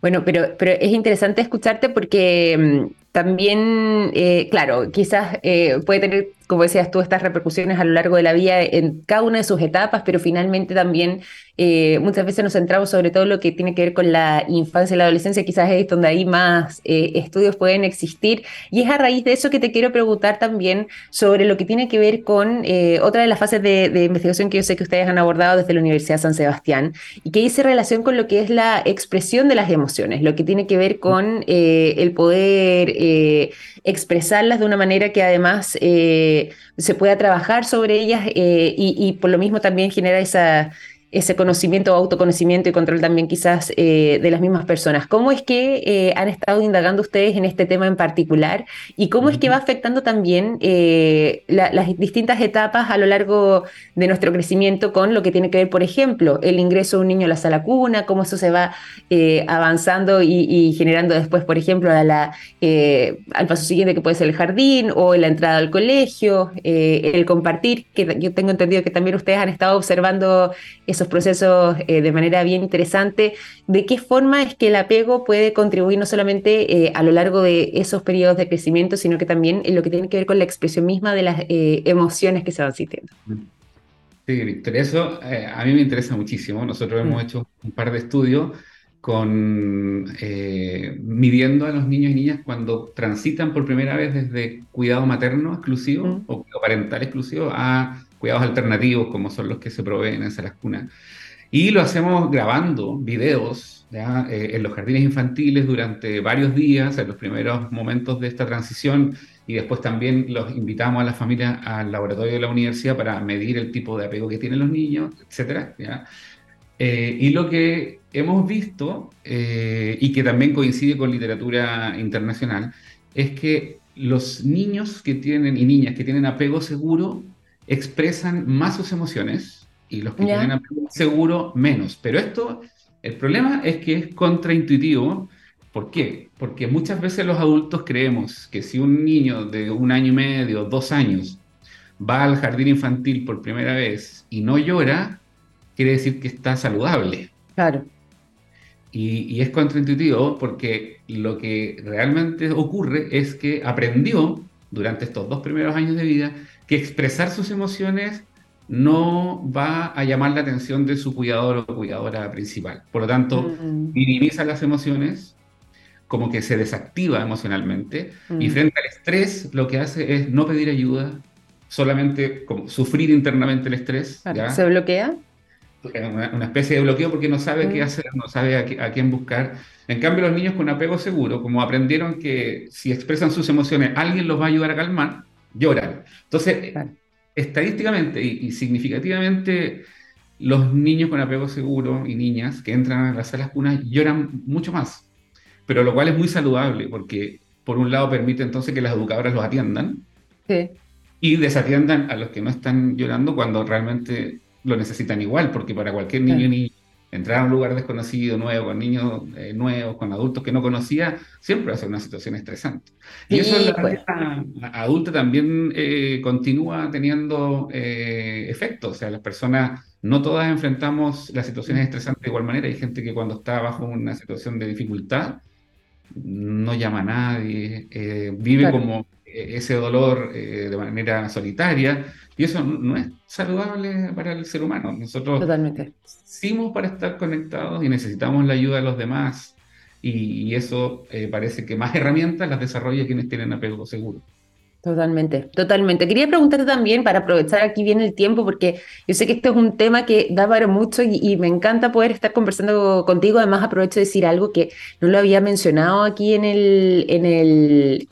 Bueno, pero, pero es interesante escucharte porque también, eh, claro, quizás eh, puede tener, como decías tú, estas repercusiones a lo largo de la vida en cada una de sus etapas, pero finalmente también eh, muchas veces nos centramos sobre todo en lo que tiene que ver con la infancia y la adolescencia, quizás es donde ahí más eh, estudios pueden existir. Y es a raíz de eso que te quiero preguntar también sobre lo que tiene que ver con eh, otra de las fases de, de investigación que yo sé que ustedes han abordado desde la Universidad San Sebastián y que dice relación con lo que es la expresión de las emociones, lo que tiene que ver con eh, el poder eh, expresarlas de una manera que además eh, se pueda trabajar sobre ellas eh, y, y por lo mismo también genera esa, ese conocimiento, autoconocimiento y control también quizás eh, de las mismas personas. ¿Cómo es que eh, han estado indagando ustedes en este tema en particular? ¿Y cómo uh-huh. es que va afectando también eh, la, las distintas etapas a lo largo de nuestro crecimiento con lo que tiene que ver, por ejemplo, el ingreso de un niño a la sala cuna, cómo eso se va eh, avanzando y, y generando después, por ejemplo, a la, eh, al paso siguiente que puede ser el jardín o la entrada al colegio, eh, el compartir, que yo tengo entendido que también ustedes han estado observando eso, esos procesos eh, de manera bien interesante? ¿De qué forma es que el apego puede contribuir no solamente eh, a lo largo de esos periodos de crecimiento, sino que también en lo que tiene que ver con la expresión misma de las eh, emociones que se van sintiendo? Sí, Víctor, eso eh, a mí me interesa muchísimo. Nosotros mm. hemos hecho un par de estudios con, eh, midiendo a los niños y niñas cuando transitan por primera vez desde cuidado materno exclusivo mm. o cuidado parental exclusivo a cuidados alternativos, como son los que se proveen en salas cunas. Y lo hacemos grabando videos ¿ya? Eh, en los jardines infantiles durante varios días, en los primeros momentos de esta transición, y después también los invitamos a las familias al laboratorio de la universidad para medir el tipo de apego que tienen los niños, etcétera. Eh, y lo que hemos visto, eh, y que también coincide con literatura internacional, es que los niños que tienen y niñas que tienen apego seguro expresan más sus emociones y los que yeah. tienen apego seguro menos. Pero esto, el problema es que es contraintuitivo. ¿Por qué? Porque muchas veces los adultos creemos que si un niño de un año y medio, dos años, va al jardín infantil por primera vez y no llora, quiere decir que está saludable. Claro. Y, y es contraintuitivo porque lo que realmente ocurre es que aprendió durante estos dos primeros años de vida que expresar sus emociones no va a llamar la atención de su cuidador o cuidadora principal. Por lo tanto, uh-huh. minimiza las emociones, como que se desactiva emocionalmente, uh-huh. y frente al estrés lo que hace es no pedir ayuda, solamente como sufrir internamente el estrés. Claro, ¿ya? ¿Se bloquea? Una, una especie de bloqueo porque no sabe uh-huh. qué hacer, no sabe a, qué, a quién buscar. En cambio, los niños con apego seguro, como aprendieron que si expresan sus emociones, alguien los va a ayudar a calmar, lloran. Entonces, claro. estadísticamente y, y significativamente, los niños con apego seguro y niñas que entran a las salas cunas lloran mucho más, pero lo cual es muy saludable porque, por un lado, permite entonces que las educadoras los atiendan sí. y desatiendan a los que no están llorando cuando realmente lo necesitan igual, porque para cualquier niño claro. y niña entrar a un lugar desconocido, nuevo, con niños eh, nuevos, con adultos que no conocía, siempre va a ser una situación estresante. Y sí, eso en la vida pues. adulta también eh, continúa teniendo eh, efectos. O sea, las personas, no todas enfrentamos las situaciones estresantes de igual manera. Hay gente que cuando está bajo una situación de dificultad, no llama a nadie, eh, vive claro. como eh, ese dolor eh, de manera solitaria. Y eso no es saludable para el ser humano. Nosotros Totalmente. nacimos para estar conectados y necesitamos la ayuda de los demás. Y, y eso eh, parece que más herramientas las desarrolla quienes tienen apego seguro. Totalmente, totalmente. Quería preguntarte también, para aprovechar aquí bien el tiempo, porque yo sé que esto es un tema que da para mucho y, y me encanta poder estar conversando contigo. Además, aprovecho de decir algo que no lo había mencionado aquí en el... En el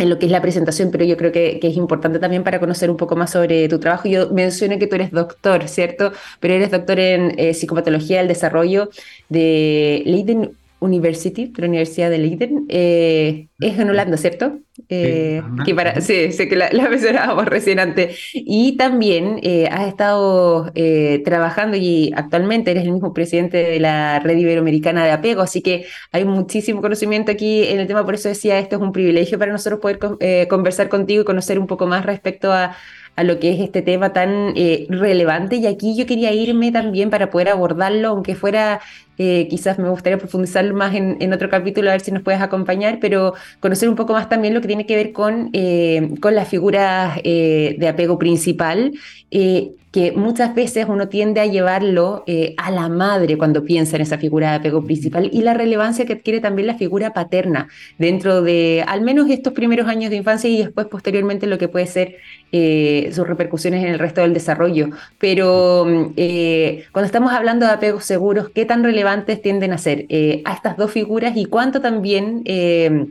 en lo que es la presentación, pero yo creo que, que es importante también para conocer un poco más sobre tu trabajo. Yo mencioné que tú eres doctor, ¿cierto? Pero eres doctor en eh, psicopatología del desarrollo de Leiden University, de la Universidad de Leiden, eh, es en Holanda, ¿cierto? Eh, sí, que para, sí, sé que la, la mencionábamos recién antes. Y también eh, has estado eh, trabajando y actualmente eres el mismo presidente de la Red Iberoamericana de Apego, así que hay muchísimo conocimiento aquí en el tema, por eso decía, esto es un privilegio para nosotros poder con, eh, conversar contigo y conocer un poco más respecto a, a lo que es este tema tan eh, relevante. Y aquí yo quería irme también para poder abordarlo, aunque fuera... Eh, quizás me gustaría profundizarlo más en, en otro capítulo, a ver si nos puedes acompañar, pero conocer un poco más también lo que tiene que ver con, eh, con las figuras eh, de apego principal, eh, que muchas veces uno tiende a llevarlo eh, a la madre cuando piensa en esa figura de apego principal, y la relevancia que adquiere también la figura paterna dentro de al menos estos primeros años de infancia y después posteriormente lo que puede ser eh, sus repercusiones en el resto del desarrollo. Pero eh, cuando estamos hablando de apegos seguros, ¿qué tan relevante tienden a ser eh, a estas dos figuras y cuánto también eh,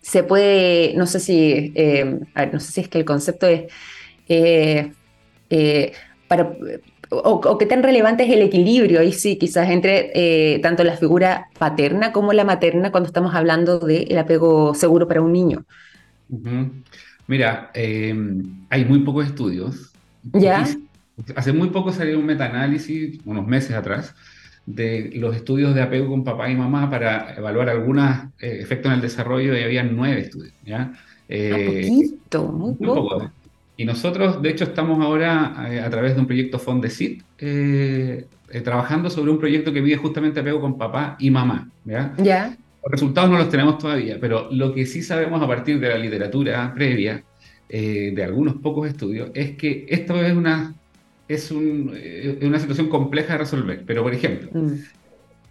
se puede, no sé si eh, a ver, no sé si es que el concepto es eh, eh, para, o, o qué tan relevante es el equilibrio ahí sí quizás entre eh, tanto la figura paterna como la materna cuando estamos hablando del apego seguro para un niño? Uh-huh. Mira, eh, hay muy pocos estudios. ¿Ya? Hace muy poco salió un metaanálisis, unos meses atrás, de los estudios de apego con papá y mamá para evaluar algunos eh, efectos en el desarrollo, y había nueve estudios, ¿ya? Eh, poquito, muy poco. poco. Y nosotros, de hecho, estamos ahora eh, a través de un proyecto Fondesit eh, eh, trabajando sobre un proyecto que mide justamente apego con papá y mamá, ¿ya? ¿Ya? Los resultados no los tenemos todavía, pero lo que sí sabemos a partir de la literatura previa, eh, de algunos pocos estudios, es que esto es una... Es, un, es una situación compleja de resolver, pero por ejemplo, mm.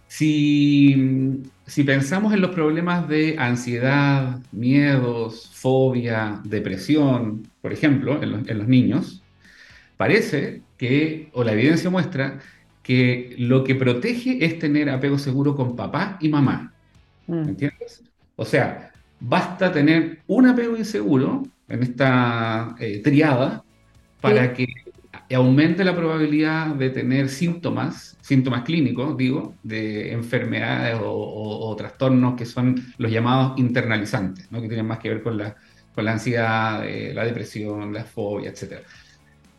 si, si pensamos en los problemas de ansiedad, miedos, fobia, depresión, por ejemplo, en los, en los niños, parece que, o la evidencia muestra, que lo que protege es tener apego seguro con papá y mamá, mm. ¿entiendes? O sea, basta tener un apego inseguro en esta eh, triada para sí. que aumente la probabilidad de tener síntomas, síntomas clínicos, digo, de enfermedades o, o, o trastornos que son los llamados internalizantes, ¿no? Que tienen más que ver con la, con la ansiedad, eh, la depresión, la fobia, etcétera.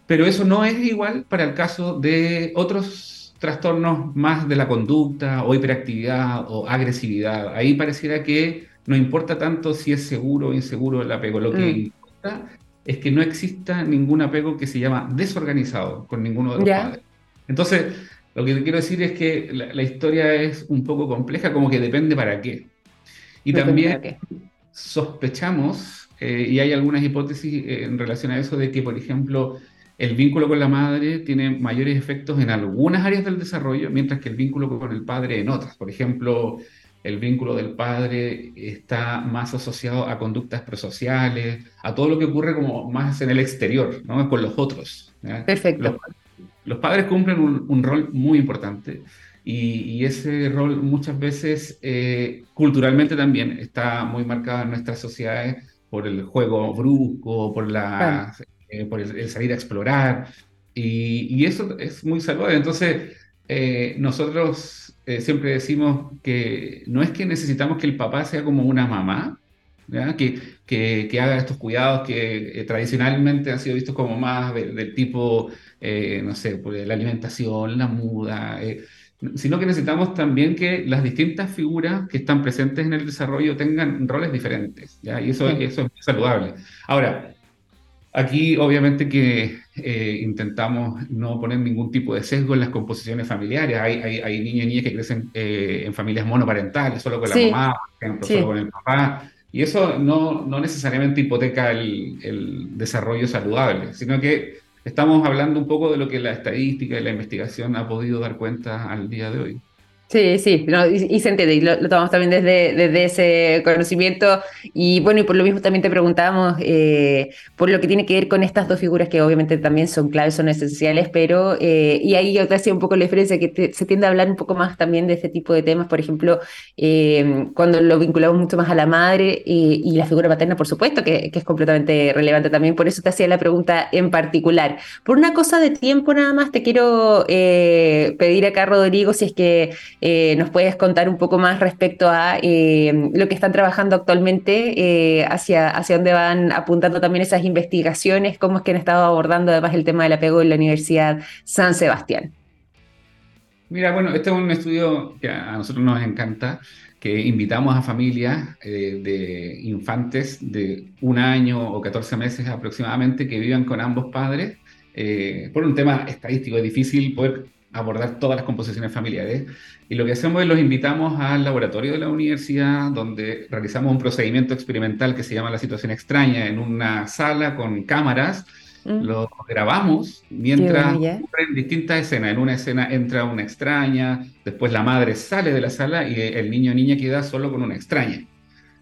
Pero eso no es igual para el caso de otros trastornos más de la conducta o hiperactividad o agresividad. Ahí pareciera que no importa tanto si es seguro o inseguro el apego, lo que mm. importa es que no exista ningún apego que se llama desorganizado con ninguno de los yeah. padres. Entonces, lo que te quiero decir es que la, la historia es un poco compleja, como que depende para qué. Y depende también qué. Sospechamos, eh, y hay algunas hipótesis eh, en relación a eso, de que, por ejemplo, el vínculo con la madre tiene mayores efectos en algunas áreas del desarrollo, mientras que el vínculo con el padre en otras. Por ejemplo, el vínculo del padre está más asociado a conductas prosociales, a todo lo que ocurre como más en el exterior, ¿no? Con los otros, ¿eh? Perfecto. Los, los padres cumplen un, un rol muy importante y, y ese rol muchas veces eh, culturalmente también está muy marcado en nuestras sociedades por el juego brusco, por, la, claro. eh, por el, el salir a explorar y, y eso es muy saludable. Entonces eh, nosotros... Eh, siempre decimos que no es que necesitamos que el papá sea como una mamá, que, que, que haga estos cuidados que eh, tradicionalmente han sido vistos como más de, del tipo, eh, no sé, por la alimentación, la muda, eh, sino que necesitamos también que las distintas figuras que están presentes en el desarrollo tengan roles diferentes, ¿ya? Y eso, sí. eso es muy saludable. Ahora, aquí obviamente que eh, intentamos no poner ningún tipo de sesgo en las composiciones familiares. Hay, hay, hay niños y niñas que crecen eh, en familias monoparentales, solo con la sí. mamá, por ejemplo, sí. solo con el papá. Y eso no, no necesariamente hipoteca el, el desarrollo saludable, sino que estamos hablando un poco de lo que la estadística y la investigación ha podido dar cuenta al día de hoy. Sí, sí, no, y, y se entiende, y lo, lo tomamos también desde, desde ese conocimiento, y bueno, y por lo mismo también te preguntábamos eh, por lo que tiene que ver con estas dos figuras que obviamente también son claves, son esenciales, pero, eh, y ahí yo te hacía un poco la diferencia, que te, se tiende a hablar un poco más también de este tipo de temas, por ejemplo, eh, cuando lo vinculamos mucho más a la madre eh, y la figura paterna, por supuesto, que, que es completamente relevante también, por eso te hacía la pregunta en particular. Por una cosa de tiempo nada más, te quiero eh, pedir acá, Rodrigo, si es que eh, nos puedes contar un poco más respecto a eh, lo que están trabajando actualmente, eh, hacia, hacia dónde van apuntando también esas investigaciones, cómo es que han estado abordando además el tema del apego en la Universidad San Sebastián. Mira, bueno, este es un estudio que a nosotros nos encanta, que invitamos a familias eh, de infantes de un año o catorce meses aproximadamente que vivan con ambos padres. Eh, por un tema estadístico, es difícil poder abordar todas las composiciones familiares. Y lo que hacemos es los invitamos al laboratorio de la universidad, donde realizamos un procedimiento experimental que se llama la situación extraña, en una sala con cámaras. Lo grabamos mientras ocurren distintas escenas. En una escena entra una extraña, después la madre sale de la sala y el niño o niña queda solo con una extraña.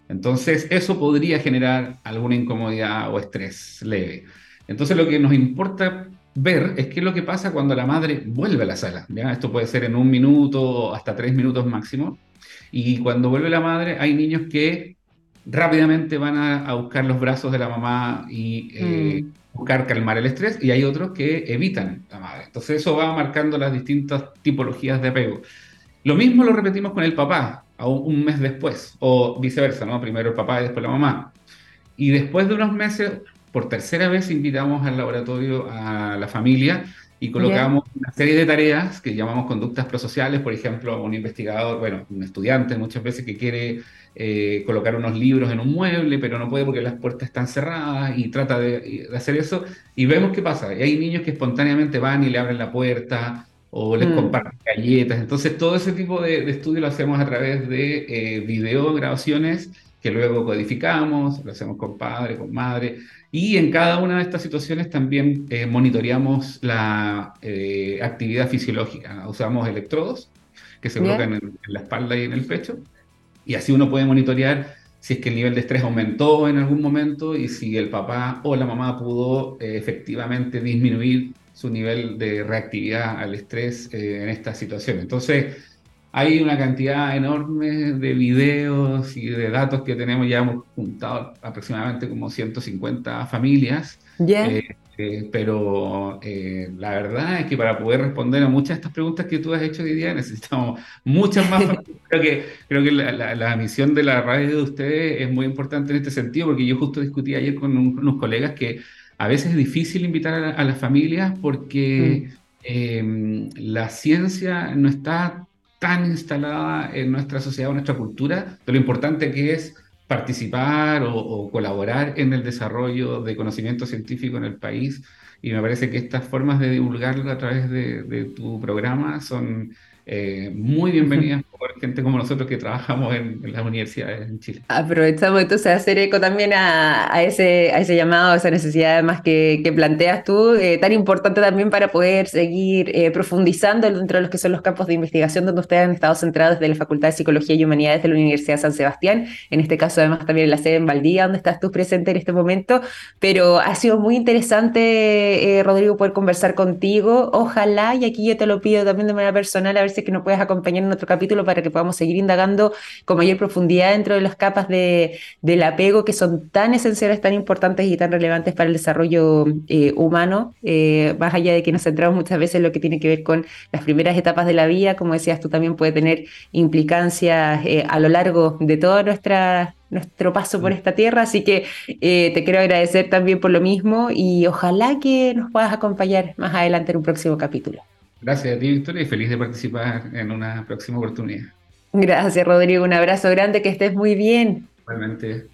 Entonces eso podría generar alguna incomodidad o estrés leve. Entonces lo que nos importa ver es qué es lo que pasa cuando la madre vuelve a la sala, ¿ya? Esto puede ser en un minuto, hasta tres minutos máximo. Y cuando vuelve la madre hay niños que rápidamente van a, a buscar los brazos de la mamá y eh, mm. buscar calmar el estrés, y hay otros que evitan la madre. Entonces eso va marcando las distintas tipologías de apego. Lo mismo lo repetimos con el papá un, un mes después, o viceversa, ¿no? Primero el papá y después la mamá. Y después de unos meses, por tercera vez invitamos al laboratorio a la familia y colocamos Bien. una serie de tareas que llamamos conductas prosociales. Por ejemplo, un investigador, bueno, un estudiante muchas veces que quiere Eh, colocar unos libros en un mueble, pero no puede porque las puertas están cerradas, y trata de, de hacer eso, y vemos qué pasa. Y hay niños que espontáneamente van y le abren la puerta, o les mm. comparten galletas. Entonces todo ese tipo de, de estudio lo hacemos a través de eh, video grabaciones, que luego codificamos, lo hacemos con padre, con madre, y en cada una de estas situaciones también eh, monitoreamos la eh, actividad fisiológica. Usamos electrodos que se Bien. colocan en, en la espalda y en el pecho, y así uno puede monitorear si es que el nivel de estrés aumentó en algún momento y si el papá o la mamá pudo eh, efectivamente disminuir su nivel de reactividad al estrés eh, en esta situación. Entonces, hay una cantidad enorme de videos y de datos que tenemos. Ya hemos juntado aproximadamente como ciento cincuenta familias. Yeah. Eh, eh, pero eh, la verdad es que para poder responder a muchas de estas preguntas que tú has hecho hoy día necesitamos muchas más familias. Creo que, creo que la, la, la misión de la radio de ustedes es muy importante en este sentido, porque yo justo discutí ayer con un, unos colegas que a veces es difícil invitar a, la, a las familias porque mm. eh, la ciencia no está tan instalada en nuestra sociedad o nuestra cultura, de lo importante que es participar o, o colaborar en el desarrollo de conocimiento científico en el país. Y me parece que estas formas de divulgarlo a través de, de tu programa son Eh, muy bienvenidas por gente como nosotros que trabajamos en, en las universidades en Chile. Aprovechamos entonces a hacer eco también a, a, ese, a ese llamado, a esa necesidad además que, que planteas tú, eh, tan importante también para poder seguir eh, profundizando dentro de los que son los campos de investigación donde ustedes han estado centrados desde la Facultad de Psicología y Humanidades de la Universidad San Sebastián, en este caso además también en la sede en Valdivia, donde estás tú presente en este momento. Pero ha sido muy interesante, eh, Rodrigo, poder conversar contigo. Ojalá, y aquí yo te lo pido también de manera personal, a ver que nos puedas acompañar en otro capítulo para que podamos seguir indagando con mayor profundidad dentro de las capas de, del apego que son tan esenciales, tan importantes y tan relevantes para el desarrollo eh, humano, eh, más allá de que nos centramos muchas veces en lo que tiene que ver con las primeras etapas de la vida. Como decías tú, también puede tener implicancias eh, a lo largo de toda nuestra nuestro paso por esta tierra, así que eh, te quiero agradecer también por lo mismo, y ojalá que nos puedas acompañar más adelante en un próximo capítulo. Gracias a ti, Victoria, y feliz de participar en una próxima oportunidad. Gracias, Rodrigo. Un abrazo grande, que estés muy bien. Igualmente.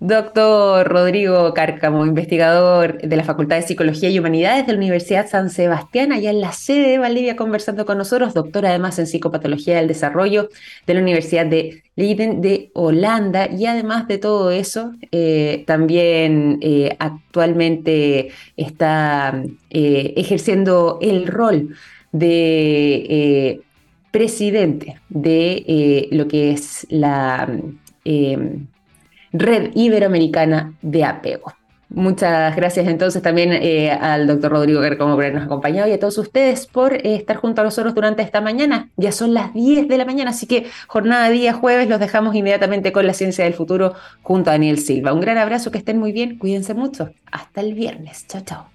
Doctor Rodrigo Cárcamo, investigador de la Facultad de Psicología y Humanidades de la Universidad San Sebastián, allá en la sede de Valdivia, conversando con nosotros, doctor además en Psicopatología del Desarrollo de la Universidad de Leiden de Holanda, y además de todo eso, eh, también eh, actualmente está eh, ejerciendo el rol de eh, presidente de eh, lo que es la Eh, Red Iberoamericana de Apego. Muchas gracias entonces también eh, al doctor Rodrigo Cárcamo por habernos acompañado, y a todos ustedes por eh, estar junto a nosotros durante esta mañana. Ya son las diez de la mañana, así que jornada de día jueves, los dejamos inmediatamente con la ciencia del futuro junto a Daniel Silva. Un gran abrazo, que estén muy bien, cuídense mucho. Hasta el viernes. Chao, chao.